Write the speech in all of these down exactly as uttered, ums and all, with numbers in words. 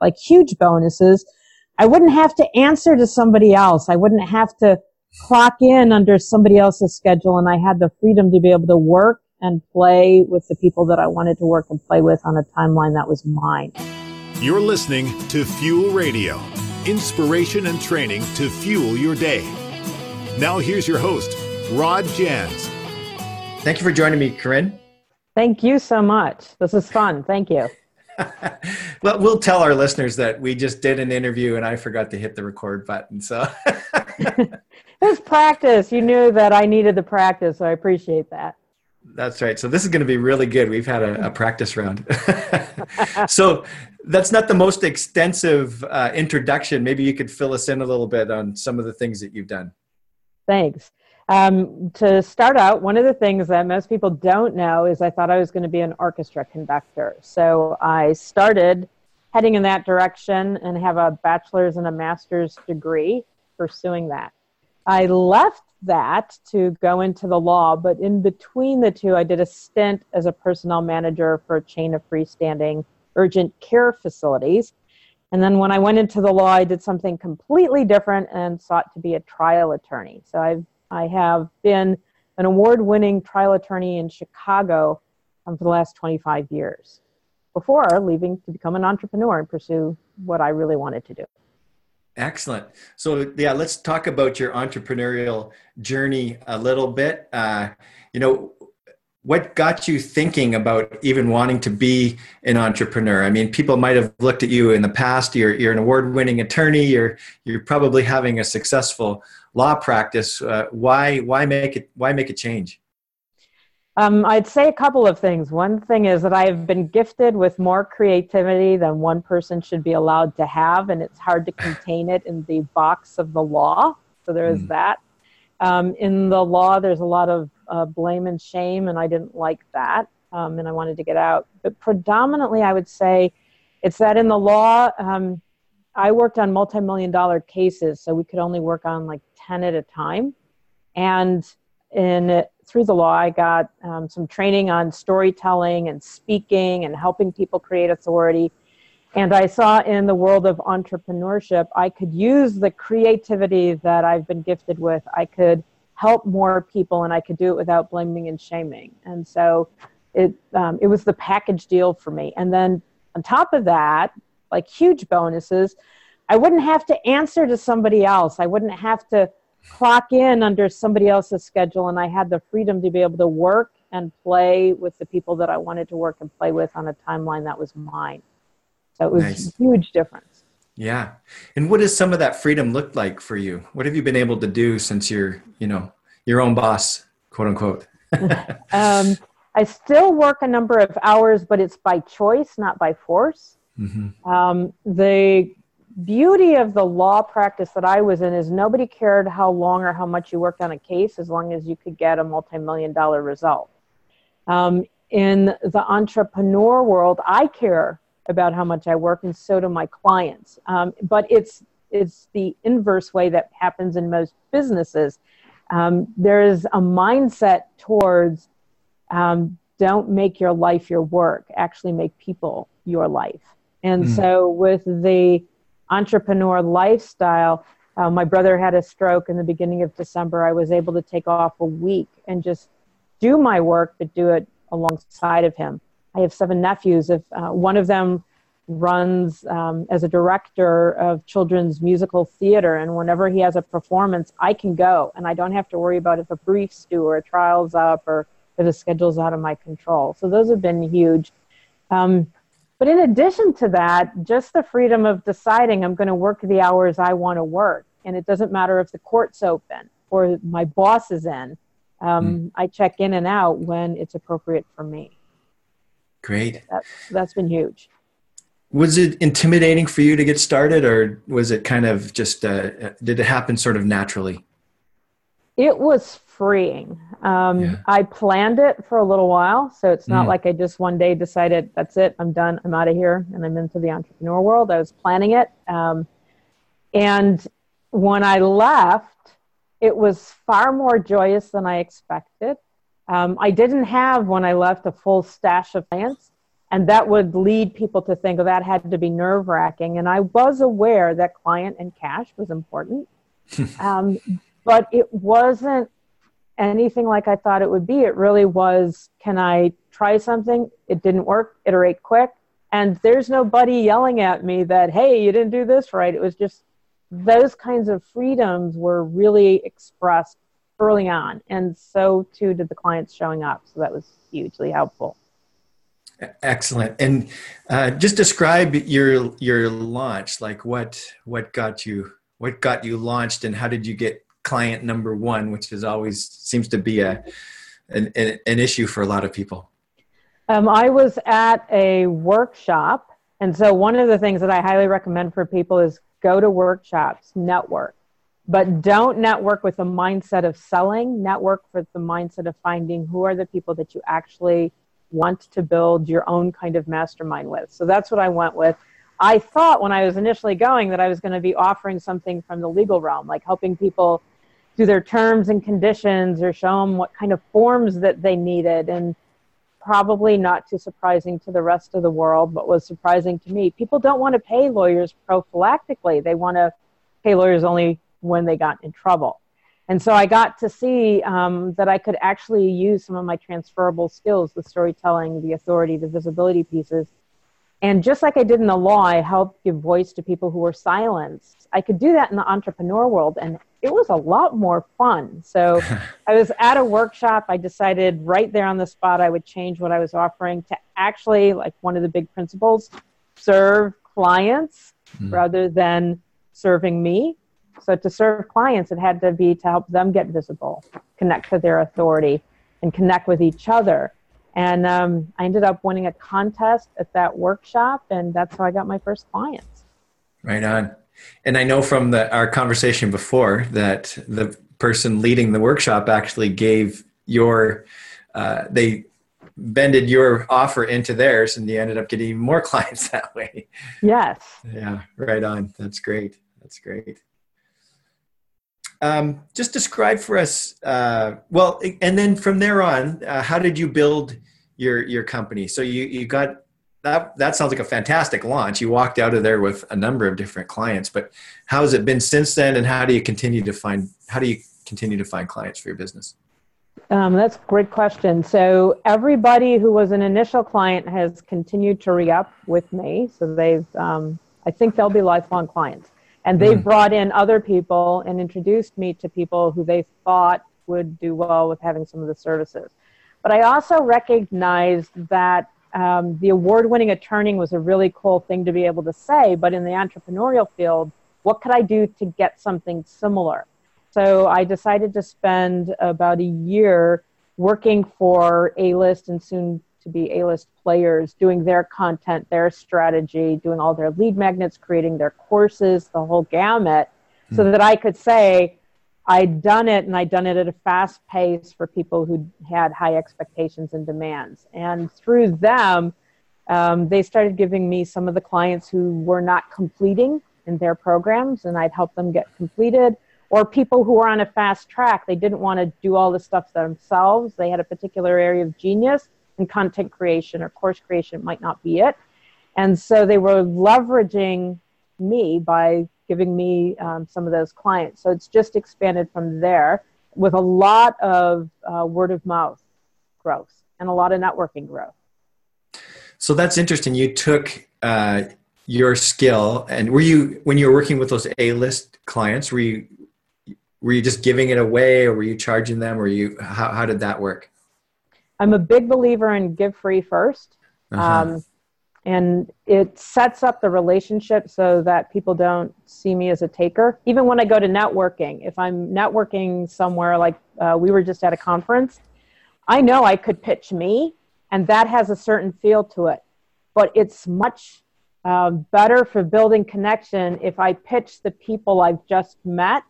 like huge bonuses. I wouldn't have to answer to somebody else. I wouldn't have to clock in under somebody else's schedule, and I had the freedom to be able to work and play with the people that I wanted to work and play with on a timeline that was mine. You're listening to Fuel Radio, inspiration and training to fuel your day. Now here's your host, Rod Jans. Thank you for joining me, Corinne. Thank you so much. This is fun. Thank you. Well, we'll tell our listeners that we just did an interview and I forgot to hit the record button. So it was practice. You knew that I needed the practice. So I appreciate that. That's right. So this is going to be really good. We've had a, a practice round. So that's not the most extensive uh, introduction. Maybe you could fill us in a little bit on some of the things that you've done. Thanks. Um, to start out, one of the things that most people don't know is I thought I was going to be an orchestra conductor. So I started heading in that direction and have a bachelor's and a master's degree pursuing that. I left that to go into the law, but in between the two, I did a stint as a personnel manager for a chain of freestanding urgent care facilities. And then when I went into the law, I did something completely different and sought to be a trial attorney. So I've I have been an award-winning trial attorney in Chicago um, for the last twenty-five years before leaving to become an entrepreneur and pursue what I really wanted to do. Excellent. So yeah, let's talk about your entrepreneurial journey a little bit. Uh, you know, what got you thinking about even wanting to be an entrepreneur? I mean, people might have looked at you in the past. You're you're an award-winning attorney. You're you're probably having a successful law practice. Uh, why why make it why make a change? Um, I'd say a couple of things. One thing is that I have been gifted with more creativity than one person should be allowed to have, and it's hard to contain it in the box of the law. So there is mm. that. Um, in the law, there's a lot of uh, blame and shame, and I didn't like that, um, and I wanted to get out. But predominantly, I would say it's that in the law, um, I worked on multi-million dollar cases, so we could only work on like ten at a time. And in through the law, I got um, some training on storytelling and speaking and helping people create authority. And I saw in the world of entrepreneurship, I could use the creativity that I've been gifted with. I could help more people, and I could do it without blaming and shaming. And so it um, it was the package deal for me. And then on top of that, like huge bonuses, I wouldn't have to answer to somebody else. I wouldn't have to clock in under somebody else's schedule. And I had the freedom to be able to work and play with the people that I wanted to work and play with on a timeline that was mine. So it was nice. A huge difference. Yeah. And what has some of that freedom looked like for you? What have you been able to do since you're, you know, your own boss, quote unquote? um, I still work a number of hours, but it's by choice, not by force. Mm-hmm. Um, the beauty of the law practice that I was in is nobody cared how long or how much you worked on a case, as long as you could get a multi-million dollar result. Um, in the entrepreneur world, I care about how much I work, and so do my clients. Um, but it's it's the inverse way that happens in most businesses. Um, there is a mindset towards um, don't make your life your work, actually make people your life. And mm. so with the entrepreneur lifestyle, uh, my brother had a stroke in the beginning of December. I was able to take off a week and just do my work, but do it alongside of him. I have seven nephews. If uh, one of them runs um, as a director of children's musical theater, and whenever he has a performance, I can go, and I don't have to worry about if a brief's due or a trial's up or if the schedule's out of my control. So those have been huge. Um, but in addition to that, just the freedom of deciding I'm going to work the hours I want to work, and it doesn't matter if the court's open or my boss is in. Um, mm. I check in and out when it's appropriate for me. Great. That, that's been huge. Was it intimidating for you to get started, or was it kind of just, uh, did it happen sort of naturally? It was freeing. Um, yeah. I planned it for a little while. So it's not mm. like I just one day decided, that's it, I'm done, I'm out of here, and I'm into the entrepreneur world. I was planning it. Um, and when I left, it was far more joyous than I expected. Um, I didn't have, when I left, a full stash of clients. And that would lead people to think, oh, that had to be nerve-wracking. And I was aware that client and cash was important. um, but it wasn't anything like I thought it would be. It really was, can I try something? It didn't work. Iterate quick. And there's nobody yelling at me that, hey, you didn't do this right. It was just those kinds of freedoms were really expressed early on. And so too did the clients showing up. So that was hugely helpful. Excellent. And uh, just describe your your launch. Like what what got you what got you launched, and how did you get client number one, which is always seems to be a an an issue for a lot of people. Um, I was at a workshop, and so one of the things that I highly recommend for people is go to workshops, network, but don't network with the mindset of selling. Network with the mindset of finding who are the people that you actually want to build your own kind of mastermind with. So that's what I went with. I thought when I was initially going that I was going to be offering something from the legal realm, like helping people do their terms and conditions or show them what kind of forms that they needed. And probably not too surprising to the rest of the world, but was surprising to me. People don't want to pay lawyers prophylactically. They want to pay lawyers only when they got in trouble. And so I got to see um, that I could actually use some of my transferable skills, the storytelling, the authority, the visibility pieces. And just like I did in the law, I helped give voice to people who were silenced. I could do that in the entrepreneur world, and it was a lot more fun. So I was at a workshop. I decided right there on the spot I would change what I was offering to actually, like one of the big principles, serve clients mm. rather than serving me. So to serve clients, it had to be to help them get visible, connect to their authority, and connect with each other. And um, I ended up winning a contest at that workshop, and that's how I got my first clients. Right on. And I know from the, our conversation before that the person leading the workshop actually gave your, uh, they bended your offer into theirs, and you ended up getting more clients that way. Yes. Yeah, right on. That's great. That's great. Um, just describe for us, uh, well, and then from there on, uh, how did you build your your company? So you you got, that that sounds like a fantastic launch. You walked out of there with a number of different clients, but how has it been since then, and how do you continue to find, how do you continue to find clients for your business? Um, that's a great question. So everybody who was an initial client has continued to re-up with me. So they've, um, I think they'll be lifelong clients. And they brought in other people and introduced me to people who they thought would do well with having some of the services. But I also recognized that um, the award-winning attorney was a really cool thing to be able to say, but in the entrepreneurial field, what could I do to get something similar? So I decided to spend about a year working for A-list and soon to be A-list players, doing their content, their strategy, doing all their lead magnets, creating their courses, the whole gamut, mm. so that I could say, I'd done it, and I'd done it at a fast pace for people who had high expectations and demands. And through them, um, they started giving me some of the clients who were not completing in their programs, and I'd help them get completed. Or people who were on a fast track, they didn't want to do all the stuff themselves. They had a particular area of genius, and content creation or course creation might not be it. And so they were leveraging me by giving me um, some of those clients. So it's just expanded from there with a lot of uh, word of mouth growth and a lot of networking growth. So that's interesting. You took uh, your skill, and were you, when you were working with those A-list clients, were you, were you just giving it away, or were you charging them, or you, how, how did that work? I'm a big believer in give free first. Uh-huh. Um, and it sets up the relationship so that people don't see me as a taker. Even when I go to networking, if I'm networking somewhere, like uh, we were just at a conference, I know I could pitch me, and that has a certain feel to it. But it's much uh, better for building connection if I pitch the people I've just met,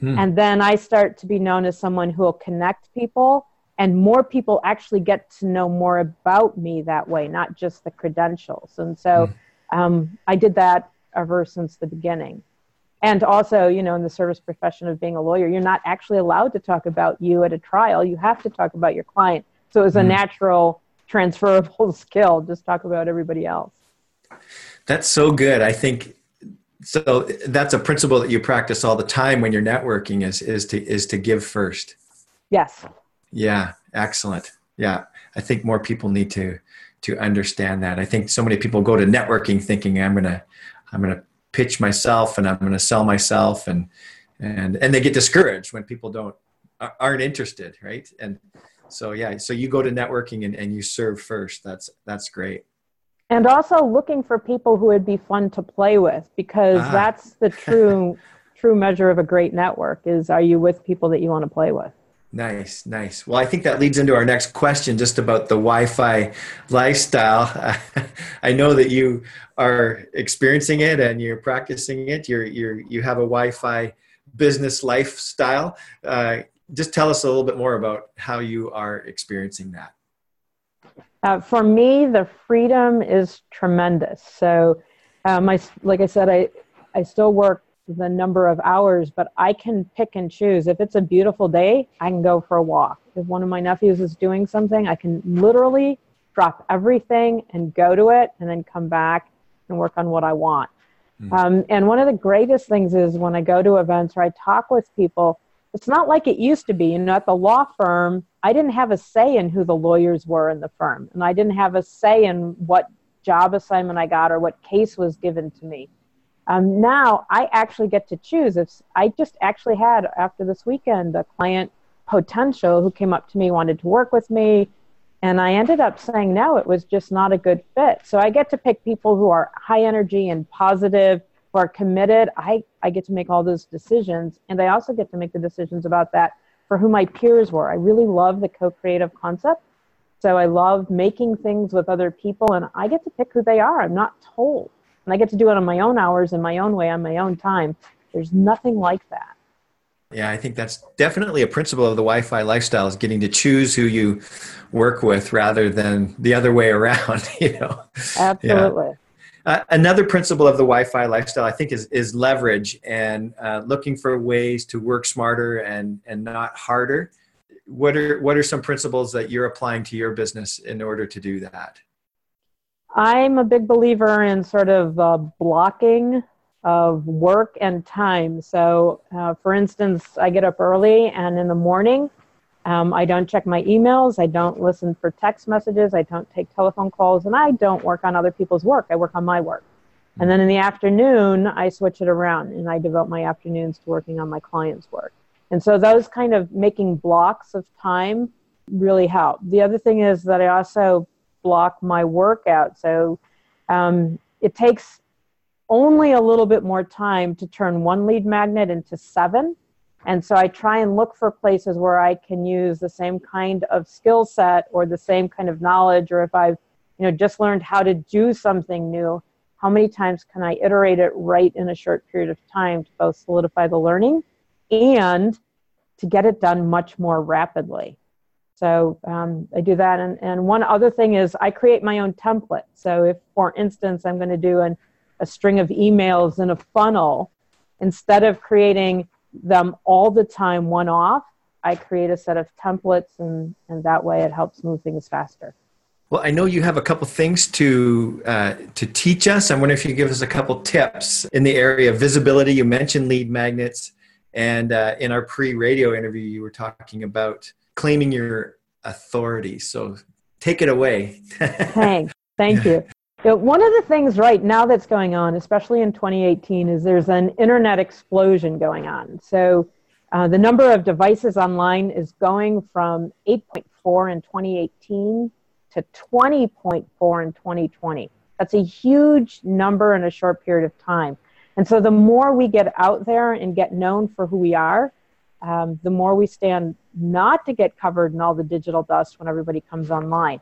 hmm. and then I start to be known as someone who will connect people. And more people actually get to know more about me that way, not just the credentials. And so um, I did that ever since the beginning. And also, you know, in the service profession of being a lawyer, you're not actually allowed to talk about you at a trial. You have to talk about your client. So it was a natural transferable skill. Just talk about everybody else. That's so good. I think so. That's a principle that you practice all the time when you're networking is, is to, is to give first. Yes. Yeah. Excellent. Yeah. I think more people need to, to understand that. I think so many people go to networking thinking I'm going to, I'm going to pitch myself and I'm going to sell myself and, and, and they get discouraged when people don't, aren't interested. Right. And so, yeah, so you go to networking and, and you serve first. That's, that's great. And also looking for people who would be fun to play with, because ah. that's the true, true measure of a great network is, are you with people that you want to play with? Nice, nice. Well, I think that leads into our next question, just about the Wi-Fi lifestyle. I know that you are experiencing it and you're practicing it. You're, you're, you have a Wi-Fi business lifestyle. Uh, just tell us a little bit more about how you are experiencing that. Uh, for me, the freedom is tremendous. So, um, I, like I said, I, I still work the number of hours, but I can pick and choose. If it's a beautiful day, I can go for a walk. If one of my nephews is doing something, I can literally drop everything and go to it and then come back and work on what I want. Mm. Um, and one of the greatest things is when I go to events or I talk with people, it's not like it used to be. You know, at the law firm, I didn't have a say in who the lawyers were in the firm, and I didn't have a say in what job assignment I got or what case was given to me. Um, now I actually get to choose. If I just actually had, after this weekend, a client potential who came up to me, wanted to work with me, and I ended up saying no, it was just not a good fit. So I get to pick people who are high energy and positive, who are committed. I, I get to make all those decisions, and I also get to make the decisions about that for who my peers were. I really love the co-creative concept. So I love making things with other people, and I get to pick who they are. I'm not told. And I get to do it on my own hours, in my own way, on my own time. There's nothing like that. Yeah, I think that's definitely a principle of the Wi-Fi lifestyle is getting to choose who you work with rather than the other way around, you know. Absolutely. Yeah. Uh, another principle of the Wi-Fi lifestyle, I think, is, is leverage and uh, looking for ways to work smarter and, and not harder. What are, what are some principles that you're applying to your business in order to do that? I'm a big believer in sort of uh, blocking of work and time. So, uh, for instance, I get up early and in the morning, um, I don't check my emails, I don't listen for text messages, I don't take telephone calls, and I don't work on other people's work. I work on my work. And then in the afternoon, I switch it around and I devote my afternoons to working on my clients' work. And so those kind of making blocks of time really help. The other thing is that I also block my workout. So um, it takes only a little bit more time to turn one lead magnet into seven. And so I try and look for places where I can use the same kind of skill set or the same kind of knowledge, or if I've you know just learned how to do something new, how many times can I iterate it right in a short period of time to both solidify the learning and to get it done much more rapidly. So um, I do that. And, and one other thing is I create my own template. So if, for instance, I'm going to do an, a string of emails in a funnel, instead of creating them all the time one off, I create a set of templates, and, and that way it helps move things faster. Well, I know you have a couple things to uh, to teach us. I wonder if you could give us a couple tips in the area of visibility. You mentioned lead magnets. And uh, in our pre-radio interview, you were talking about claiming your authority. So take it away. Thanks. Thank you. So one of the things right now that's going on, especially in twenty eighteen, is there's an internet explosion going on. So uh, the number of devices online is going from eight point four in twenty eighteen to twenty point four in twenty twenty. That's a huge number in a short period of time. And so the more we get out there and get known for who we are, Um, the more we stand not to get covered in all the digital dust when everybody comes online.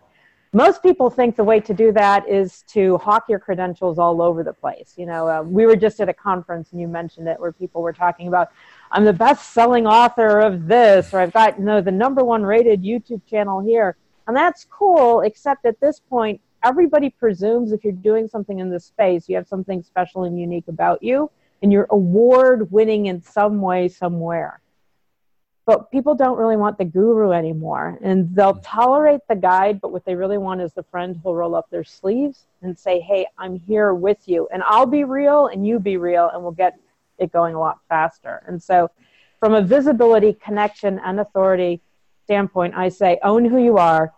Most people think the way to do that is to hawk your credentials all over the place. You know, uh, we were just at a conference, and you mentioned it, where people were talking about, I'm the best-selling author of this, or I've got, you know, the number one rated YouTube channel here. And that's cool, except at this point, everybody presumes if you're doing something in this space, you have something special and unique about you, and you're award-winning in some way somewhere. But people don't really want the guru anymore. And they'll tolerate the guide, but what they really want is the friend who'll roll up their sleeves and say, hey, I'm here with you. And I'll be real and you be real, and we'll get it going a lot faster. And so from a visibility, connection, and authority standpoint, I say own who you are,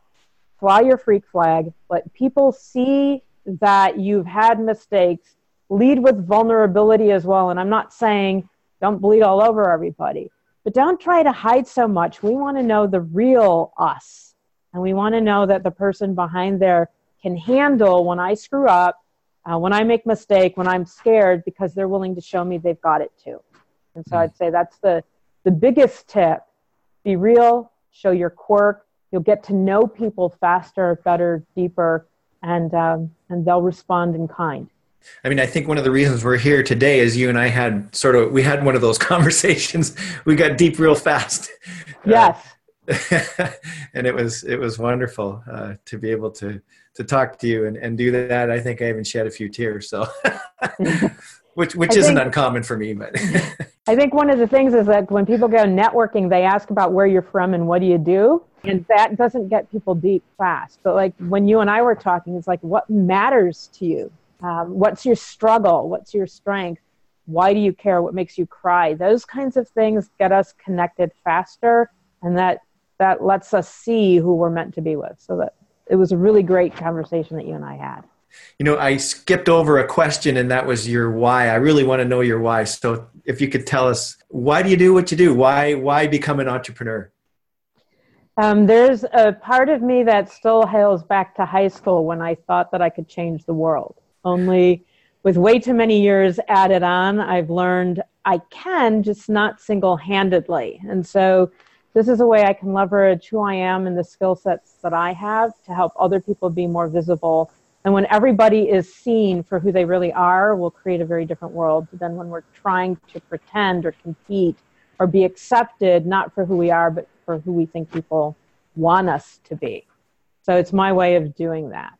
fly your freak flag, let people see that you've had mistakes, lead with vulnerability as well. And I'm not saying don't bleed all over everybody, but don't try to hide so much. We want to know the real us. And we want to know that the person behind there can handle when I screw up, uh, when I make mistake, when I'm scared, because they're willing to show me they've got it too. And so I'd say that's the, the biggest tip. Be real, show your quirk. You'll get to know people faster, better, deeper, and um, and they'll respond in kind. I mean, I think one of the reasons we're here today is you and I had sort of, we had one of those conversations. We got deep real fast. Yes. Uh, and it was, it was wonderful uh, to be able to, to talk to you and, and do that. I think I even shed a few tears. So, which, which I isn't think, uncommon for me, but I think one of the things is that when people go networking, they ask about where you're from and what do you do? And that doesn't get people deep fast. But like when you and I were talking, it's like, what matters to you? Um, what's your struggle? What's your strength? Why do you care? What makes you cry? Those kinds of things get us connected faster, and that that lets us see who we're meant to be with. So that it was a really great conversation that you and I had. You know, I skipped over a question, and that was your why. I really want to know your why. So if you could tell us, why do you do what you do? Why why become an entrepreneur? Um, there's a part of me that still hails back to high school when I thought that I could change the world. Only with way too many years added on, I've learned I can, just not single-handedly. And so this is a way I can leverage who I am and the skill sets that I have to help other people be more visible. And when everybody is seen for who they really are, we'll create a very different world than when we're trying to pretend or compete or be accepted, not for who we are, but for who we think people want us to be. So it's my way of doing that.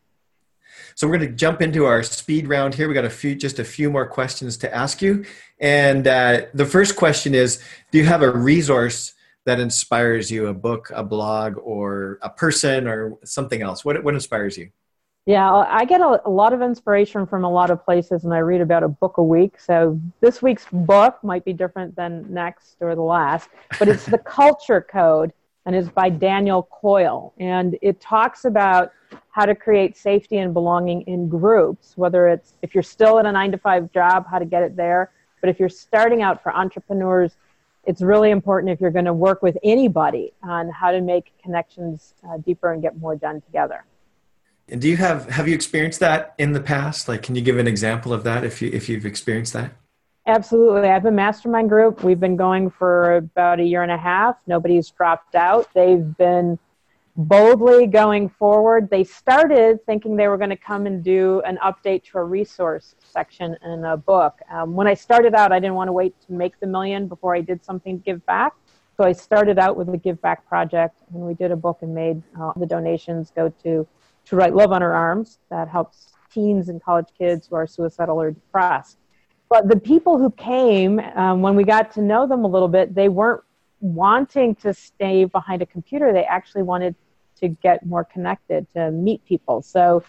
So we're going to jump into our speed round here. We got a few, just a few more questions to ask you. And uh, the first question is, do you have a resource that inspires you, a book, a blog, or a person, or something else? What what inspires you? Yeah, I get a, a lot of inspiration from a lot of places, and I read about a book a week. So this week's book might be different than next or the last, but it's The Culture Code, and it's by Daniel Coyle. And it talks about how to create safety and belonging in groups, whether it's if you're still in a nine to five job, how to get it there. But if you're starting out for entrepreneurs, it's really important if you're going to work with anybody on how to make connections uh, deeper and get more done together. And do you have, have you experienced that in the past? Like, can you give an example of that if you, if you've experienced that? Absolutely. I have a mastermind group. We've been going for about a year and a half. Nobody's dropped out. They've been boldly going forward. They started thinking they were going to come and do an update to a resource section in a book. Um, when I started out, I didn't want to wait to make the million before I did something to give back. So I started out with a give back project, and we did a book and made uh, the donations go to To Write Love on Her Arms. That helps teens and college kids who are suicidal or depressed. But the people who came, um, when we got to know them a little bit, they weren't wanting to stay behind a computer. They actually wanted to get more connected, to meet people. So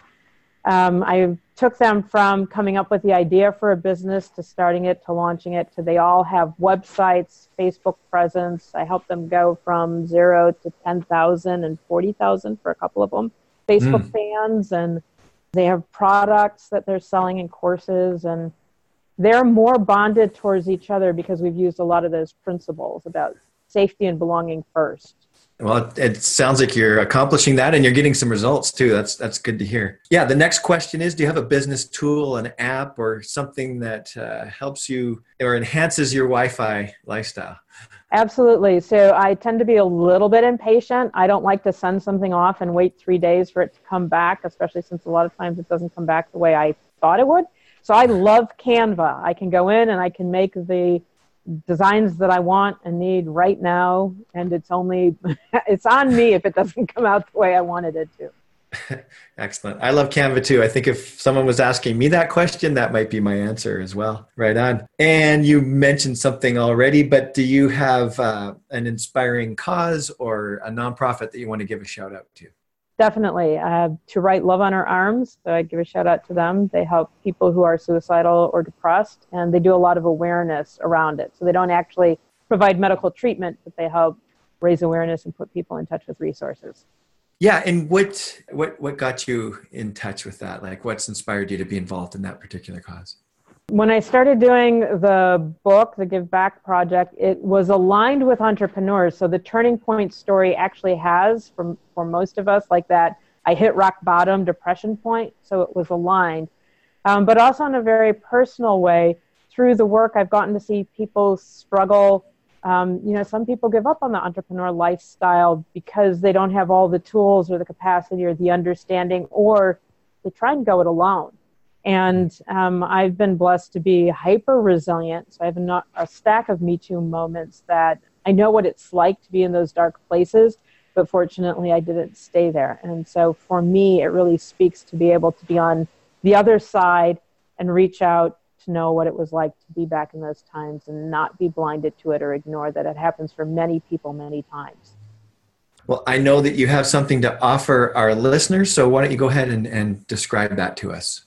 um, I took them from coming up with the idea for a business to starting it, to launching it, to they all have websites, Facebook presence. I helped them go from zero to ten thousand and forty thousand for a couple of them, Facebook mm. fans, and they have products that they're selling and courses, and they're more bonded towards each other because we've used a lot of those principles about safety and belonging first. Well, it sounds like you're accomplishing that, and you're getting some results too. That's that's good to hear. Yeah. The next question is, do you have a business tool, an app, or something that uh, helps you or enhances your Wi-Fi lifestyle? Absolutely. So I tend to be a little bit impatient. I don't like to send something off and wait three days for it to come back, especially since a lot of times it doesn't come back the way I thought it would. So I love Canva. I can go in and I can make the designs that I want and need right now. And it's only, it's on me if it doesn't come out the way I wanted it to. Excellent. I love Canva too. I think if someone was asking me that question, that might be my answer as well. Right on. And you mentioned something already, but do you have uh, an inspiring cause or a nonprofit that you want to give a shout out to? Definitely. Uh, To Write Love on Her Arms. So I give a shout out to them. They help people who are suicidal or depressed, and they do a lot of awareness around it. So they don't actually provide medical treatment, but they help raise awareness and put people in touch with resources. Yeah. And what, what, what got you in touch with that? Like, what's inspired you to be involved in that particular cause? When I started doing the book, the Give Back Project, it was aligned with entrepreneurs. So the turning point story actually has, for, for most of us, like that, I hit rock bottom, depression point. So it was aligned. Um, but also in a very personal way, through the work, I've gotten to see people struggle. Um, you know, some people give up on the entrepreneur lifestyle because they don't have all the tools or the capacity or the understanding, or they try and go it alone. And um, I've been blessed to be hyper resilient. So I have not a stack of Me Too moments that I know what it's like to be in those dark places, but fortunately I didn't stay there. And so for me, it really speaks to be able to be on the other side and reach out to know what it was like to be back in those times and not be blinded to it or ignore that it happens for many people many times. Well, I know that you have something to offer our listeners, so why don't you go ahead and, and describe that to us?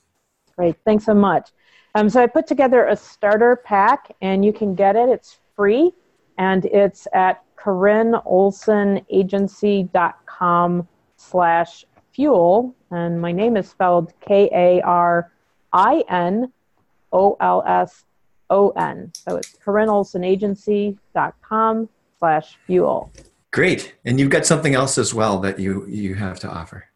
Great. Thanks so much. Um, so I put together a starter pack, and you can get it. It's free, and it's at corinneolsonagency.com slash fuel, and my name is spelled K A R I N O L S O N. So it's CorinneOlsonAgency.com slash fuel. Great. And you've got something else as well that you, you have to offer.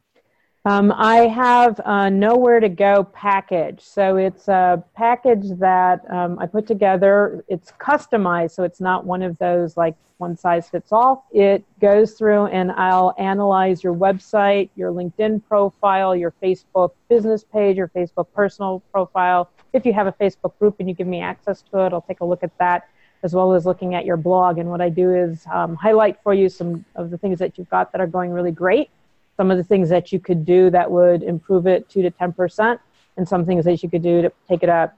Um, I have a Nowhere to Go package. So it's a package that um, I put together. It's customized, so it's not one of those like one size fits all. It goes through and I'll analyze your website, your LinkedIn profile, your Facebook business page, your Facebook personal profile. If you have a Facebook group and you give me access to it, I'll take a look at that, as well as looking at your blog. And what I do is um, highlight for you some of the things that you've got that are going really great, some of the things that you could do that would improve it two to ten percent, and some things that you could do to take it up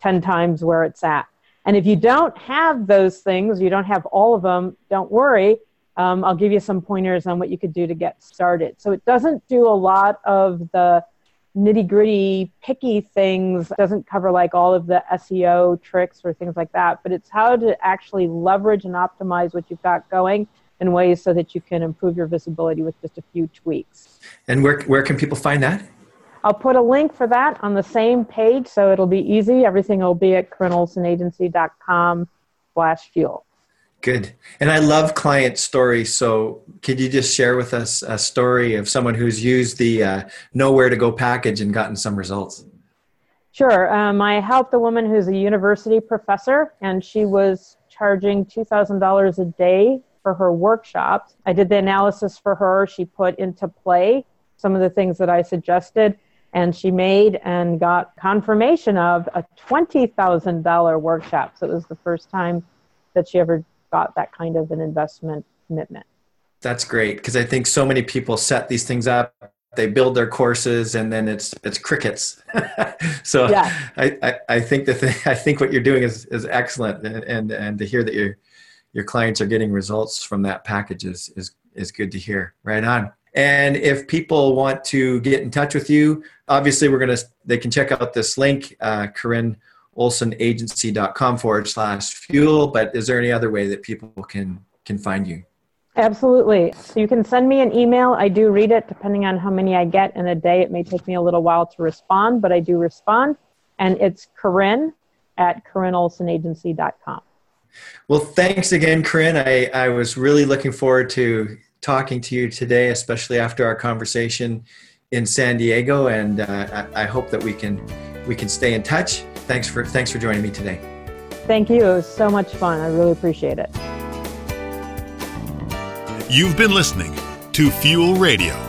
ten times where it's at. And if you don't have those things, you don't have all of them, don't worry. Um, I'll give you some pointers on what you could do to get started. So it doesn't do a lot of the nitty-gritty, picky things. It doesn't cover like all of the S E O tricks or things like that, but it's how to actually leverage and optimize what you've got going in ways so that you can improve your visibility with just a few tweaks. And where where can people find that? I'll put a link for that on the same page, so it'll be easy. Everything will be at CorinneOlsonAgency.com slash fuel. Good. And I love client stories. So could you just share with us a story of someone who's used the uh, Nowhere to Go package and gotten some results? Sure. Um, I helped a woman who's a university professor, and she was charging two thousand dollars a day for her workshops. I did the analysis for her. She put into play some of the things that I suggested, and she made and got confirmation of a twenty thousand dollars workshop. So it was the first time that she ever got that kind of an investment commitment. That's great, because I think so many people set these things up, they build their courses, and then it's it's crickets. So yeah. I, I, I think the thing, I think what you're doing is, is excellent, and, and and to hear that your your clients are getting results from that package is is is good to hear. Right on. And if people want to get in touch with you, obviously we're gonna they can check out this link, uh, Corinne. olsonagency.com forward slash fuel, but is there any other way that people can, can find you? Absolutely. So you can send me an email. I do read it depending on how many I get in a day. It may take me a little while to respond, but I do respond. And it's Corinne at CorinneOlsonAgency.com. Well, thanks again, Corinne. I, I was really looking forward to talking to you today, especially after our conversation in San Diego. And uh, I, I hope that we can we can stay in touch. Thanks for thanks for joining me today. Thank you. It was so much fun. I really appreciate it. You've been listening to Fuel Radio.